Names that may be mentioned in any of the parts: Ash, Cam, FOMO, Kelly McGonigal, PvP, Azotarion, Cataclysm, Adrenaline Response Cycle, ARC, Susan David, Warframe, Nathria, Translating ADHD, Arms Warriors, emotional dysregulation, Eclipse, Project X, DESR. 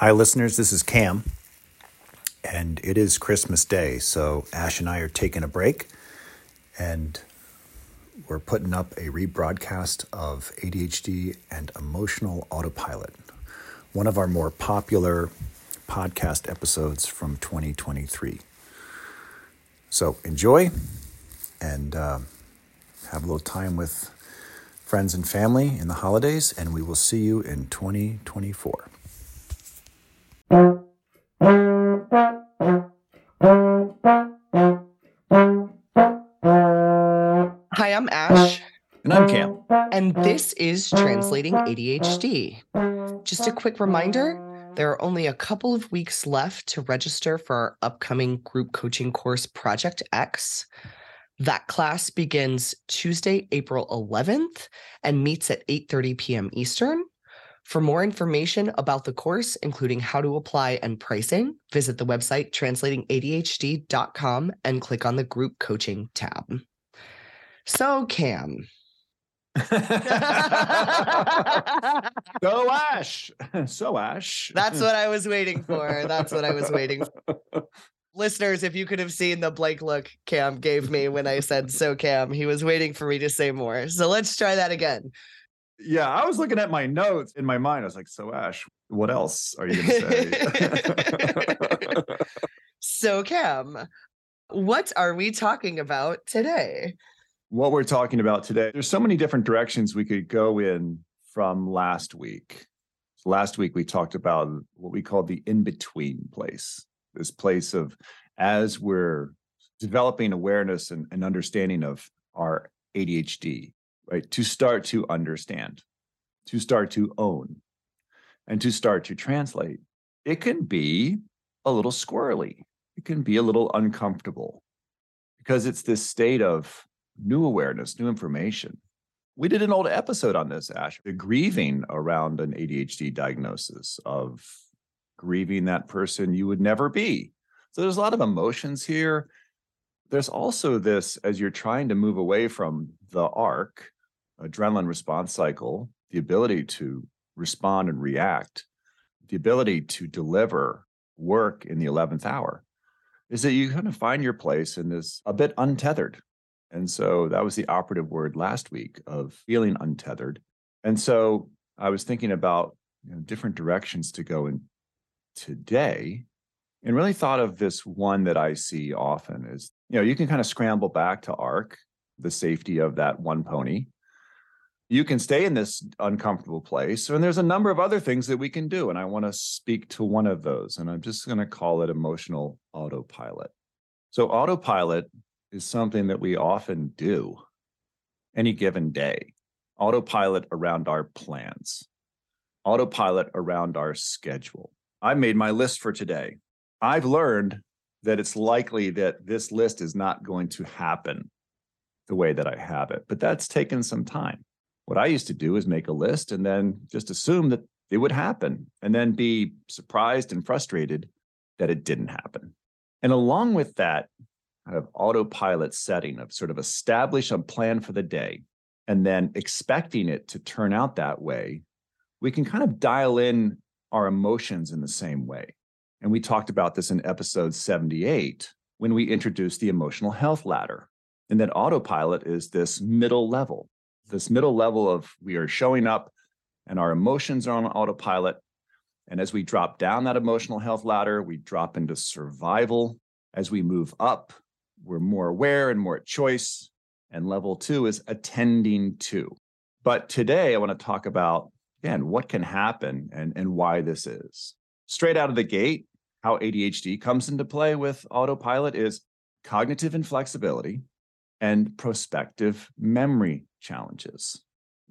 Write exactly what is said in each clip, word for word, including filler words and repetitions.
Hi, listeners. This is Cam, and it is Christmas Day, so Ash and I are taking a break, and we're putting up a rebroadcast of A D H D and Emotional Autopilot, one of our more popular podcast episodes from twenty twenty-three. So enjoy, and uh, have a little time with friends and family in the holidays, and we will see you in twenty twenty-four. Hi, I'm Ash. And I'm Cam. And this is Translating A D H D. Just a quick reminder, there are only a couple of weeks left to register for our upcoming group coaching course, Project X. That class begins Tuesday, April eleventh, and meets at eight thirty p.m. Eastern. For more information about the course, including how to apply and pricing, visit the website translating A D H D dot com and click on the group coaching tab. So, Cam. so, Ash. So, Ash. That's what I was waiting for. That's what I was waiting for. Listeners, if you could have seen the blank look Cam gave me when I said, so, Cam, he was waiting for me to say more. So let's try that again. Yeah, I was looking at my notes in my mind. I was like, so Ash, what else are you going to say? So Cam, what are we talking about today? What we're talking about today, there's so many different directions we could go in from last week. Last week, we talked about what we call the in-between place, this place of as we're developing awareness and, and understanding of our A D H D. Right, to start to understand, to start to own, and to start to translate. It can be a little squirrely. It can be a little uncomfortable because it's this state of new awareness, new information. We did an old episode on this, Ash, the grieving around an A D H D diagnosis, of grieving that person you would never be. So there's a lot of emotions here. There's also this, as you're trying to move away from the A R C, Adrenaline Response Cycle, the ability to respond and react, the ability to deliver work in the eleventh hour, is that you kind of find your place in this a bit untethered. And so that was the operative word last week, of feeling untethered. And so I was thinking about, you know, different directions to go in today, and really thought of this one that I see often is, you know, you can kind of scramble back to A R C, the safety of that one pony. You can stay in this uncomfortable place. And there's a number of other things that we can do. And I want to speak to one of those. And I'm just going to call it emotional autopilot. So autopilot is something that we often do any given day. Autopilot around our plans. Autopilot around our schedule. I made my list for today. I've learned that it's likely that this list is not going to happen the way that I have it, but that's taken some time. What I used to do is make a list and then just assume that it would happen, and then be surprised and frustrated that it didn't happen. And along with that kind of autopilot setting of sort of establish a plan for the day and then expecting it to turn out that way, we can kind of dial in our emotions in the same way. And we talked about this in episode seventy-eight when we introduced the emotional health ladder. And that autopilot is this middle level, this middle level of we are showing up and our emotions are on autopilot. And as we drop down that emotional health ladder, we drop into survival. As we move up, we're more aware and more at choice. And level two is attending to. But today I want to talk about, again, what can happen and, and why this is. Straight out of the gate, how A D H D comes into play with autopilot is cognitive inflexibility and prospective memory challenges,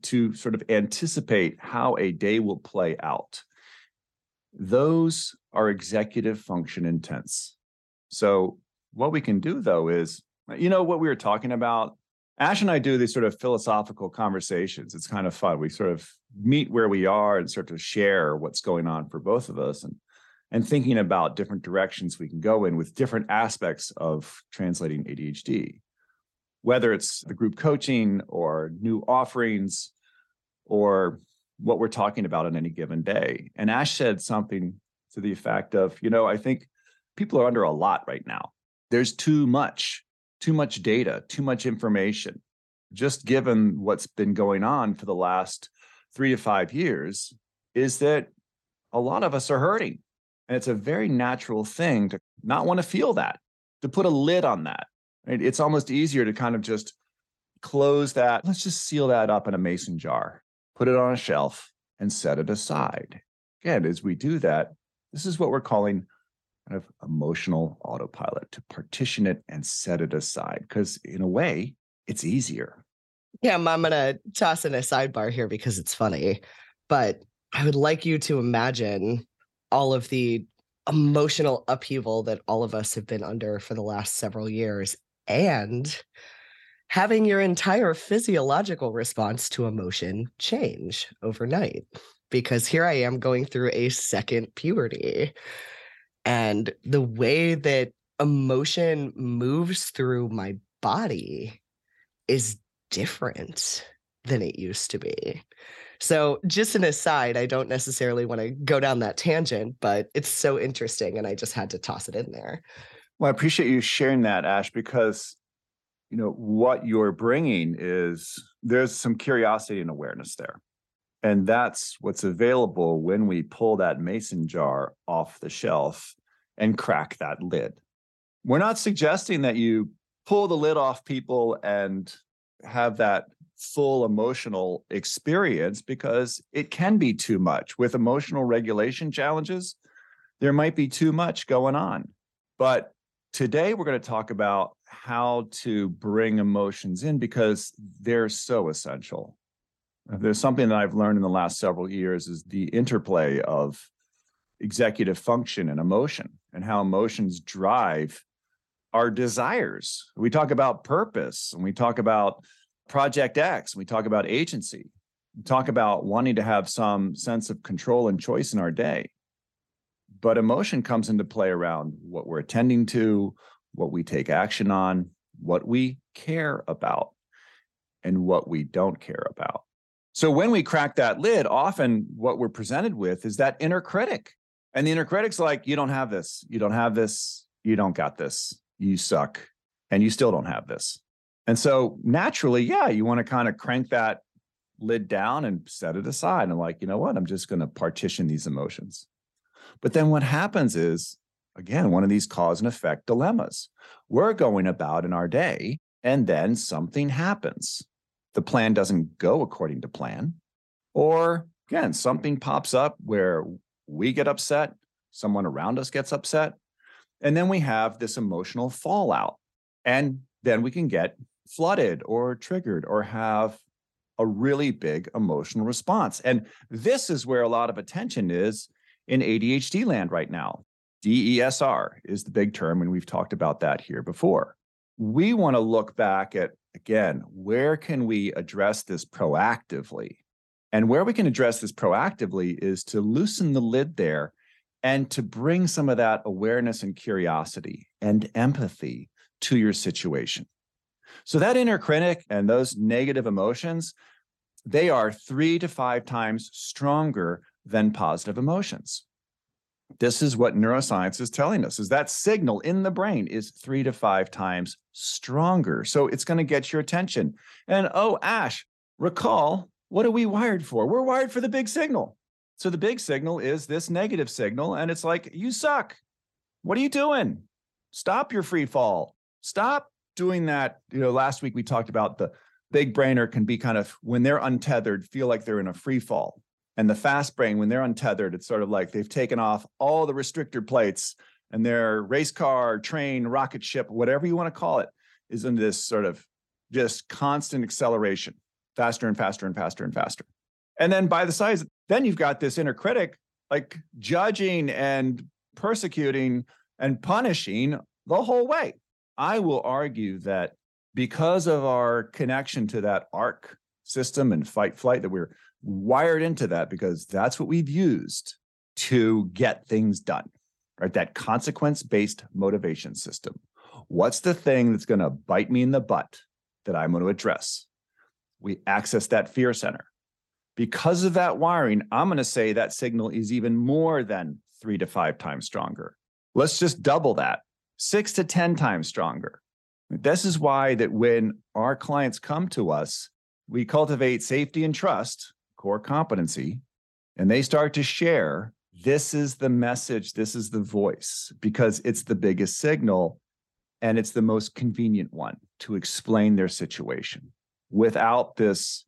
to sort of anticipate how a day will play out. Those are executive function intents. So what we can do, though, is, you know what we were talking about? Ash and I do these sort of philosophical conversations. It's kind of fun. We sort of meet where we are and sort of share what's going on for both of us, and and thinking about different directions we can go in with different aspects of translating A D H D, whether it's the group coaching or new offerings or what we're talking about on any given day. And Ash said something to the effect of, you know, I think people are under a lot right now. There's too much, too much data, too much information. Just given what's been going on for the last three to five years is that a lot of us are hurting. And it's a very natural thing to not want to feel that, to put a lid on that. It's almost easier to kind of just close that. Let's just seal that up in a mason jar, put it on a shelf, and set it aside. Again, as we do that, this is what we're calling kind of emotional autopilot, to partition it and set it aside. Because in a way, it's easier. Yeah, I'm, I'm going to toss in a sidebar here because it's funny, but I would like you to imagine all of the emotional upheaval that all of us have been under for the last several years and having your entire physiological response to emotion change overnight. Because here I am going through a second puberty, and the way that emotion moves through my body is different than it used to be. So just an aside, I don't necessarily want to go down that tangent, but it's so interesting, and I just had to toss it in there. Well, I appreciate you sharing that, Ash, because you know what you're bringing is there's some curiosity and awareness there. And that's what's available when we pull that mason jar off the shelf and crack that lid. We're not suggesting that you pull the lid off people and have that full emotional experience, because it can be too much. With emotional regulation challenges, there might be too much going on. But today we're going to talk about how to bring emotions in, because they're so essential. There's something that I've learned in the last several years is the interplay of executive function and emotion, and how emotions drive our desires. We talk about purpose, and we talk about Project X, and we talk about agency. We talk about wanting to have some sense of control and choice in our day. But emotion comes into play around what we're attending to, what we take action on, what we care about, and what we don't care about. So when we crack that lid, often what we're presented with is that inner critic. And the inner critic's like, you don't have this, you don't have this, you don't got this, you suck, and you still don't have this. And so naturally, yeah, you want to kind of crank that lid down and set it aside. And like, you know what, I'm just going to partition these emotions. But then what happens is, again, one of these cause and effect dilemmas. We're going about in our day, and then something happens. The plan doesn't go according to plan. Or again, something pops up where we get upset, someone around us gets upset, and then we have this emotional fallout. And then we can get flooded or triggered or have a really big emotional response. And this is where a lot of attention is in A D H D land right now. D E S R is the big term, and we've talked about that here before. We want to look back at, again, where can we address this proactively? And where we can address this proactively is to loosen the lid there and to bring some of that awareness and curiosity and empathy to your situation. So that inner critic and those negative emotions, they are three to five times stronger than positive emotions. This is what neuroscience is telling us, is that signal in the brain is three to five times stronger. So it's going to get your attention. And oh, Ash, recall, what are we wired for? We're wired for the big signal. So the big signal is this negative signal. And it's like, you suck. What are you doing? Stop your free fall. Stop doing that. You know, last week we talked about the big brainer can be kind of, when they're untethered, feel like they're in a free fall. And the fast brain, when they're untethered, it's sort of like they've taken off all the restrictor plates, and their race car, train, rocket ship, whatever you want to call it, is in this sort of just constant acceleration, faster and faster and faster and faster. And then by the size, then you've got this inner critic, like judging and persecuting and punishing the whole way. I will argue that because of our connection to that A R C system and fight flight, that we're wired into that, because that's what we've used to get things done, right? That consequence-based motivation system. What's the thing that's going to bite me in the butt that I'm going to address? We access that fear center. Because of that wiring, I'm going to say that signal is even more than three to five times stronger. Let's just double that, six to ten times stronger. This is why that when our clients come to us, we cultivate safety and trust, core competency, and they start to share, this is the message, this is the voice, because it's the biggest signal and it's the most convenient one to explain their situation without this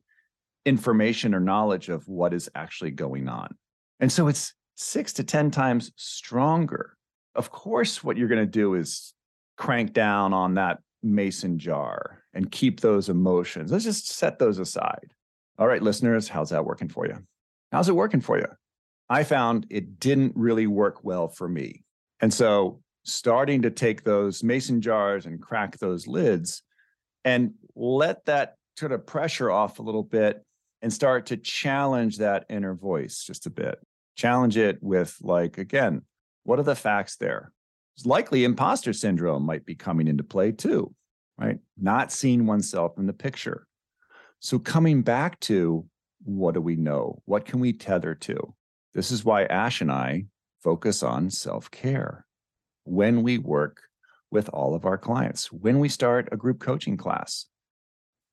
information or knowledge of what is actually going on. And so it's six to ten times stronger. Of course, what you're going to do is crank down on that mason jar and keep those emotions. Let's just set those aside. All right, listeners, how's that working for you? How's it working for you? I found it didn't really work well for me. And so starting to take those mason jars and crack those lids and let that sort of pressure off a little bit and start to challenge that inner voice just a bit. Challenge it with, like, again, what are the facts there? It's likely imposter syndrome might be coming into play too, right? Not seeing oneself in the picture. So coming back to, what do we know? What can we tether to? This is why Ash and I focus on self-care when we work with all of our clients. When we start a group coaching class,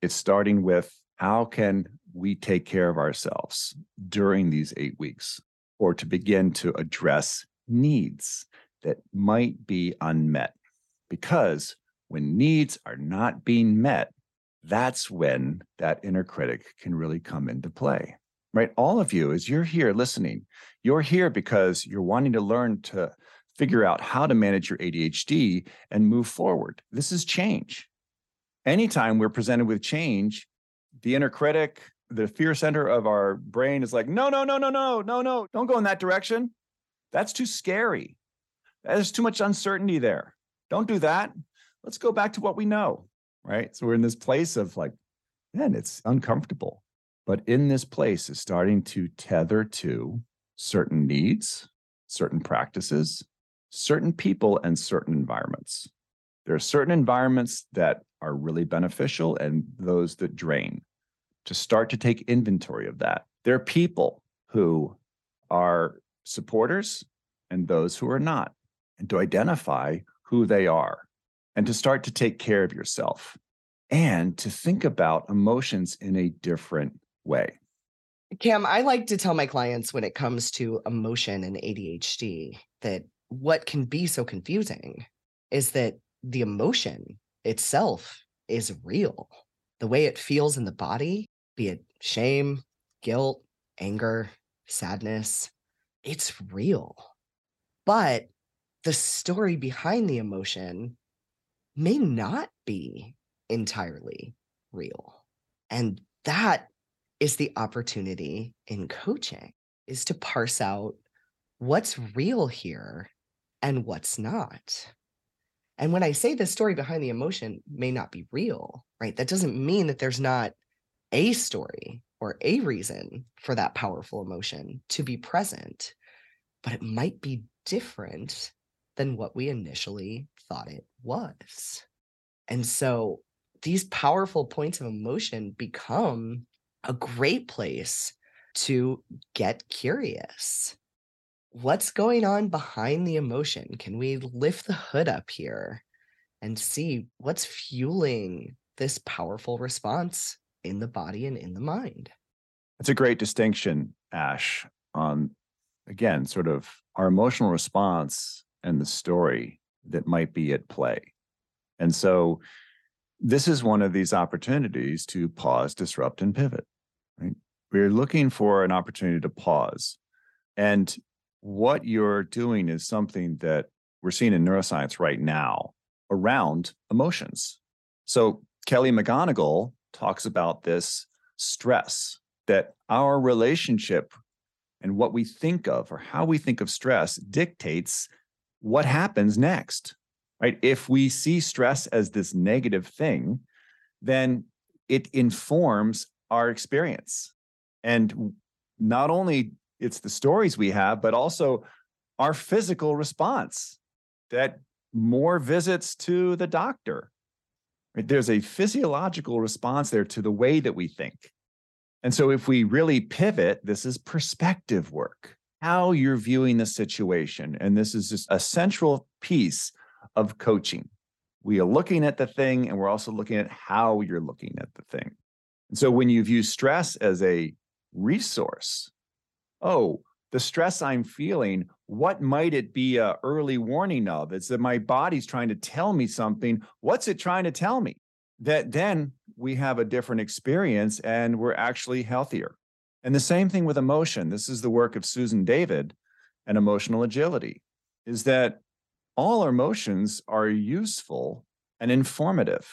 it's starting with, how can we take care of ourselves during these eight weeks, or to begin to address needs that might be unmet? Because when needs are not being met, that's when that inner critic can really come into play, right? All of you, as you're here listening, you're here because you're wanting to learn to figure out how to manage your A D H D and move forward. This is change. Anytime we're presented with change, the inner critic, the fear center of our brain is like, no, no, no, no, no, no, no, don't go in that direction. That's too scary. There's too much uncertainty there. Don't do that. Let's go back to what we know. Right? So we're in this place of like, man, it's uncomfortable. But in this place is starting to tether to certain needs, certain practices, certain people, and certain environments. There are certain environments that are really beneficial and those that drain. To start to take inventory of that. There are people who are supporters and those who are not, and to identify who they are. And to start to take care of yourself and to think about emotions in a different way. Cam, I like to tell my clients when it comes to emotion and A D H D that what can be so confusing is that the emotion itself is real. The way it feels in the body, be it shame, guilt, anger, sadness, it's real. But the story behind the emotion may not be entirely real. And that is the opportunity in coaching, is to parse out what's real here and what's not. And when I say the story behind the emotion may not be real, right? That doesn't mean that there's not a story or a reason for that powerful emotion to be present, but it might be different than what we initially thought it was. And so these powerful points of emotion become a great place to get curious. What's going on behind the emotion? Can we lift the hood up here and see what's fueling this powerful response in the body and in the mind? That's a great distinction, Ash, on, again, sort of our emotional response and the story that might be at play. And so this is one of these opportunities to pause, disrupt, and pivot. Right? We're looking for an opportunity to pause. And what you're doing is something that we're seeing in neuroscience right now around emotions. So Kelly McGonigal talks about this stress, that our relationship and what we think of or how we think of stress dictates what happens next. Right? If we see stress as this negative thing, then it informs our experience. And not only it's the stories we have, but also our physical response, that more visits to the doctor. Right? There's a physiological response there to the way that we think. And so if we really pivot, this is perspective work, how you're viewing the situation. And this is just a central piece of coaching. We are looking at the thing, and we're also looking at how you're looking at the thing. And so when you view stress as a resource, oh, the stress I'm feeling, what might it be an early warning of? It's that my body's trying to tell me something. What's it trying to tell me? That then we have a different experience and we're actually healthier. And the same thing with emotion. This is the work of Susan David and emotional agility, is that all emotions are useful and informative.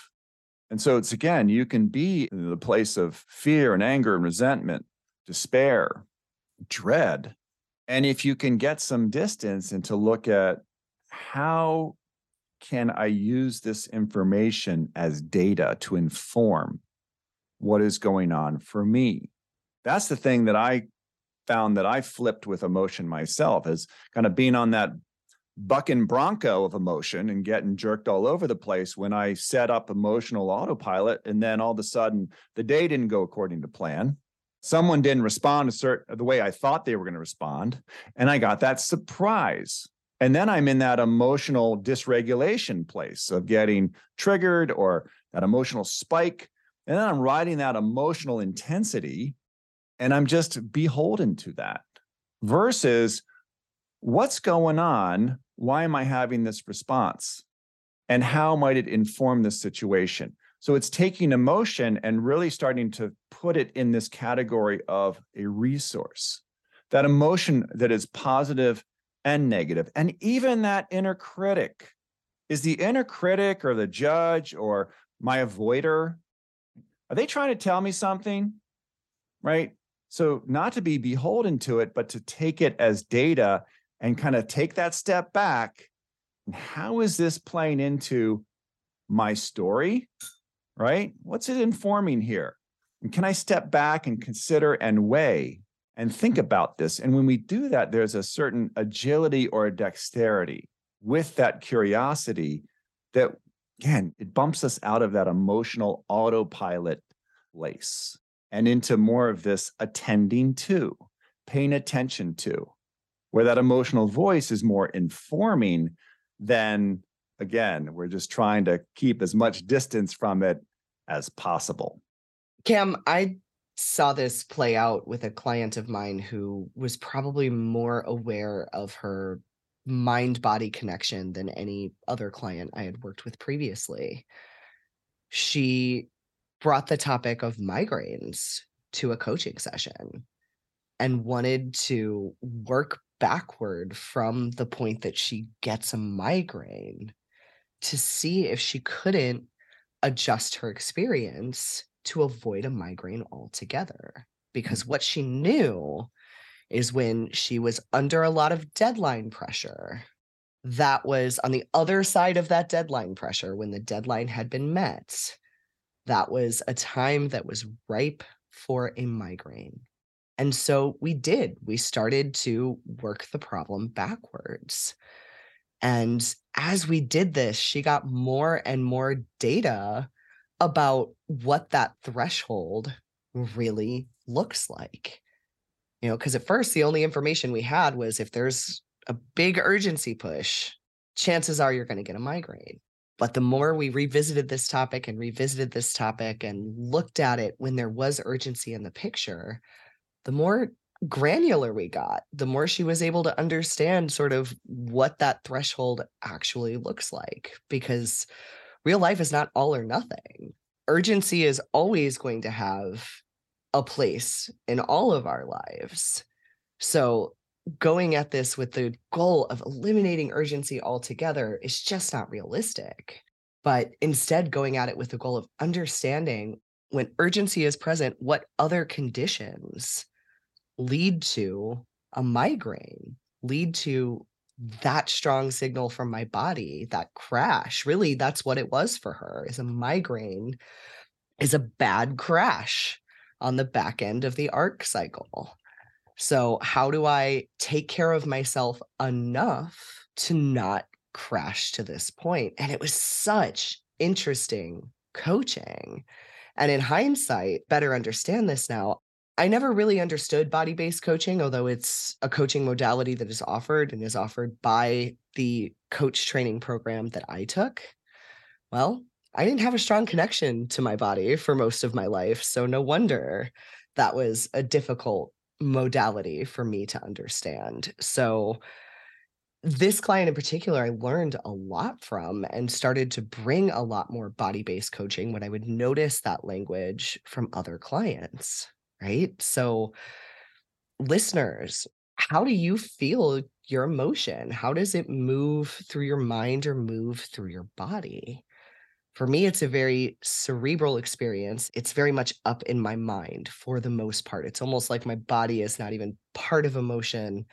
And so it's, again, you can be in the place of fear and anger and resentment, despair, dread. And if you can get some distance and to look at how can I use this information as data to inform what is going on for me? That's the thing that I found that I flipped with emotion myself, is kind of being on that bucking bronco of emotion and getting jerked all over the place when I set up emotional autopilot. And then all of a sudden the day didn't go according to plan. Someone didn't respond a certain, the way I thought they were going to respond. And I got that surprise. And then I'm in that emotional dysregulation place of getting triggered or that emotional spike. And then I'm riding that emotional intensity and I'm just beholden to that versus what's going on? Why am I having this response? And how might it inform this situation? So it's taking emotion and really starting to put it in this category of a resource, that emotion that is positive and negative. And even that inner critic, is the inner critic or the judge or my avoider, are they trying to tell me something? Right? So not to be beholden to it, but to take it as data and kind of take that step back. How is this playing into my story, right? What's it informing here? And can I step back and consider and weigh and think about this? And when we do that, there's a certain agility or a dexterity with that curiosity that, again, it bumps us out of that emotional autopilot place and into more of this attending to, paying attention to, where that emotional voice is more informing than, again, we're just trying to keep as much distance from it as possible. Cam, I saw this play out with a client of mine who was probably more aware of her mind-body connection than any other client I had worked with previously. She brought the topic of migraines to a coaching session and wanted to work backward from the point that she gets a migraine to see if she couldn't adjust her experience to avoid a migraine altogether. Because what she knew is when she was under a lot of deadline pressure, that was on the other side of that deadline pressure, when the deadline had been met, that was a time that was ripe for a migraine. And so we did. We started to work the problem backwards. And as we did this, she got more and more data about what that threshold really looks like. You know, because at first, the only information we had was if there's a big urgency push, chances are you're going to get a migraine. But the more we revisited this topic and revisited this topic and looked at it when there was urgency in the picture, the more granular we got, the more she was able to understand sort of what that threshold actually looks like, because real life is not all or nothing. Urgency is always going to have a place in all of our lives. So going at this with the goal of eliminating urgency altogether is just not realistic, but instead going at it with the goal of understanding when urgency is present, what other conditions lead to a migraine, lead to that strong signal from my body, that crash. Really, that's what it was for her, is a migraine is a bad crash on the back end of the A R C cycle. So how do I take care of myself enough to not crash to this point? And it was such interesting coaching. And in hindsight, better understand this now. I never really understood body-based coaching, although it's a coaching modality that is offered and is offered by the coach training program that I took. Well, I didn't have a strong connection to my body for most of my life, so no wonder that was a difficult modality for me to understand. So this client in particular, I learned a lot from and started to bring a lot more body-based coaching when I would notice that language from other clients, right? So listeners, how do you feel your emotion? How does it move through your mind or move through your body? For me, it's a very cerebral experience. It's very much up in my mind for the most part. It's almost like my body is not even part of emotion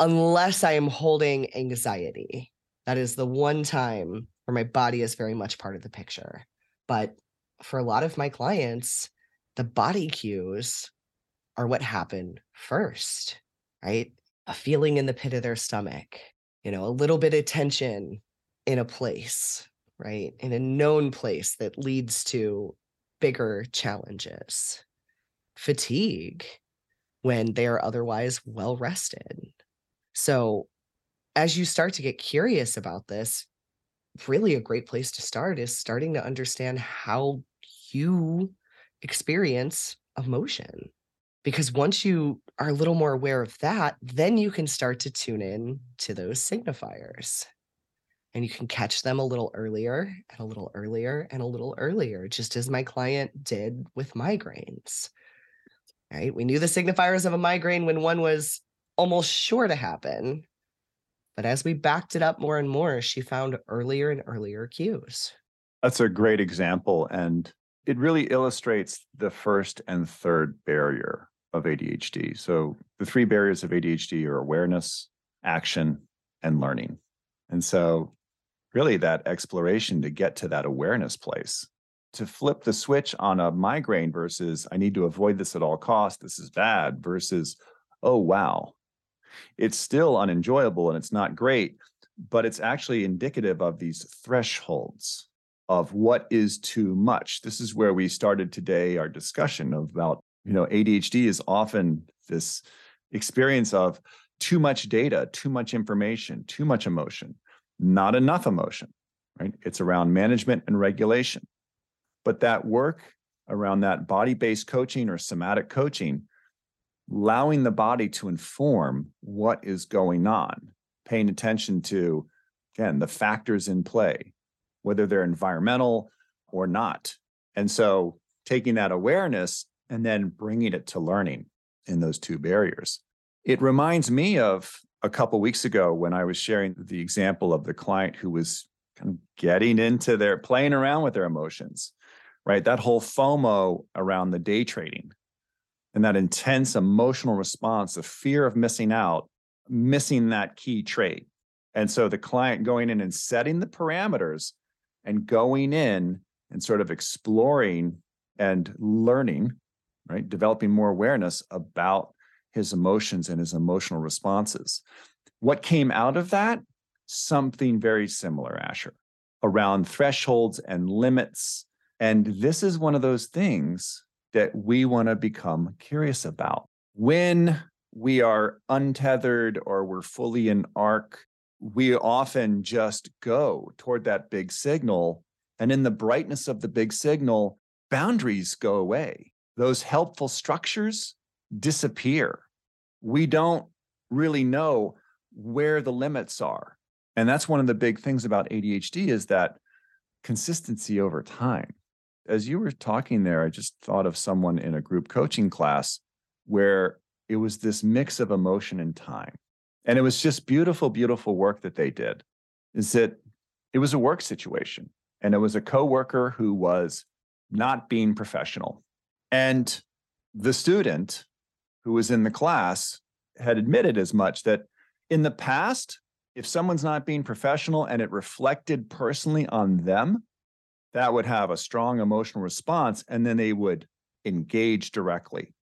unless I am holding anxiety. That is the one time where my body is very much part of the picture. But for a lot of my clients, the body cues are what happen first, right? A feeling in the pit of their stomach, you know, a little bit of tension in a place, right? In a known place that leads to bigger challenges. Fatigue when they are otherwise well rested. So as you start to get curious about this, really a great place to start is starting to understand how you experience emotion. Because once you are a little more aware of that, then you can start to tune in to those signifiers. And you can catch them a little earlier and a little earlier and a little earlier, just as my client did with migraines, right? We knew the signifiers of a migraine when one was almost sure to happen. But as we backed it up more and more, she found earlier and earlier cues. That's a great example. And it really illustrates the first and third barrier of A D H D. So the three barriers of A D H D are awareness, action, and learning. And so really that exploration to get to that awareness place, to flip the switch on a migraine versus I need to avoid this at all costs, this is bad, versus, oh, wow, it's still unenjoyable and it's not great, but it's actually indicative of these thresholds of what is too much. This is where we started today, our discussion about, you know, A D H D is often this experience of too much data, too much information, too much emotion, not enough emotion, right? It's around management and regulation. But that work around that body-based coaching or somatic coaching, allowing the body to inform what is going on, paying attention to, again, the factors in play, whether they're environmental or not. And so taking that awareness and then bringing it to learning in those two barriers. It reminds me of a couple of weeks ago when I was sharing the example of the client who was kind of getting into their, playing around with their emotions, right? That whole FOMO around the day trading and that intense emotional response, the fear of missing out, missing that key trade. And so the client going in and setting the parameters and going in and sort of exploring and learning, right? Developing more awareness about his emotions and his emotional responses. What came out of that? Something very similar, Asher, around thresholds and limits. And this is one of those things that we want to become curious about. When we are untethered or we're fully in A R C, we often just go toward that big signal. And in the brightness of the big signal, boundaries go away. Those helpful structures disappear. We don't really know where the limits are. And that's one of the big things about A D H D is that consistency over time. As you were talking there, I just thought of someone in a group coaching class where it was this mix of emotion and time. And it was just beautiful, beautiful work that they did. Is that it was a work situation. And it was a coworker who was not being professional. And the student who was in the class had admitted as much that in the past, if someone's not being professional and it reflected personally on them, that would have a strong emotional response. And then they would engage directly,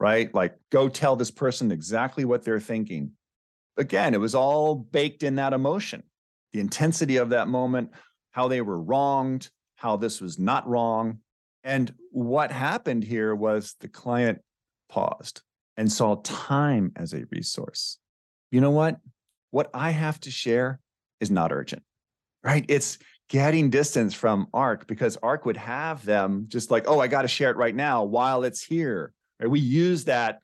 right? Like, go tell this person exactly what they're thinking. Again, it was all baked in that emotion, the intensity of that moment, how they were wronged, how this was not wrong. And what happened here was the client paused and saw time as a resource. You know what? What I have to share is not urgent, right? It's getting distance from A R C, because A R C would have them just like, oh, I got to share it right now while it's here. Right? We use that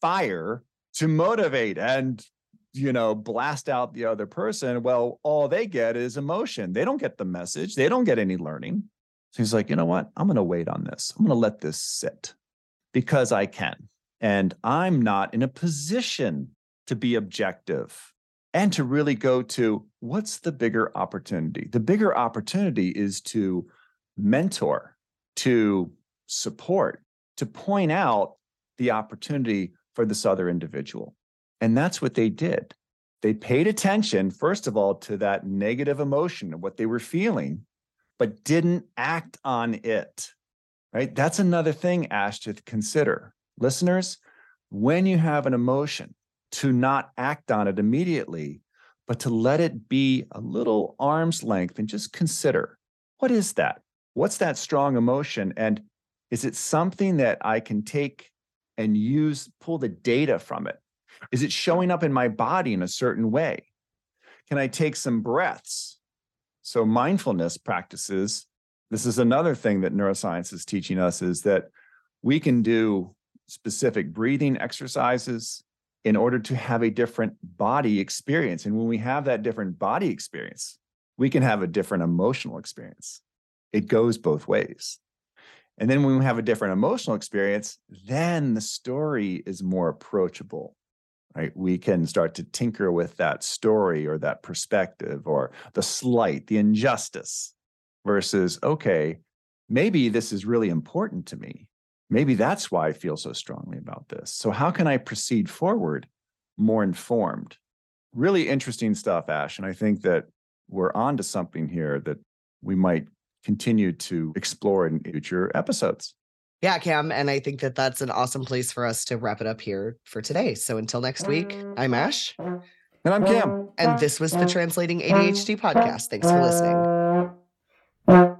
fire to motivate and, you know, blast out the other person. Well, all they get is emotion. They don't get the message. They don't get any learning. So he's like, you know what? I'm going to wait on this. I'm going to let this sit because I can. And I'm not in a position to be objective and to really go to what's the bigger opportunity. The bigger opportunity is to mentor, to support, to point out the opportunity for this other individual. And that's what they did. They paid attention, first of all, to that negative emotion and what they were feeling, but didn't act on it, right? That's another thing, Ash, to consider. Listeners, when you have an emotion, to not act on it immediately, but to let it be a little arm's length and just consider, what is that? What's that strong emotion? And is it something that I can take and use, pull the data from it? Is it showing up in my body in a certain way? Can I take some breaths? So mindfulness practices, this is another thing that neuroscience is teaching us, is that we can do specific breathing exercises in order to have a different body experience. And when we have that different body experience, we can have a different emotional experience. It goes both ways. And then when we have a different emotional experience, then the story is more approachable, right? We can start to tinker with that story or that perspective or the slight, the injustice, versus, okay, maybe this is really important to me. Maybe that's why I feel so strongly about this. So how can I proceed forward more informed? Really interesting stuff, Ash. And I think that we're onto something here that we might continue to explore in future episodes. Yeah, Cam. And I think that that's an awesome place for us to wrap it up here for today. So until next week, I'm Ash. And I'm Cam. And this was the Translating A D H D podcast. Thanks for listening.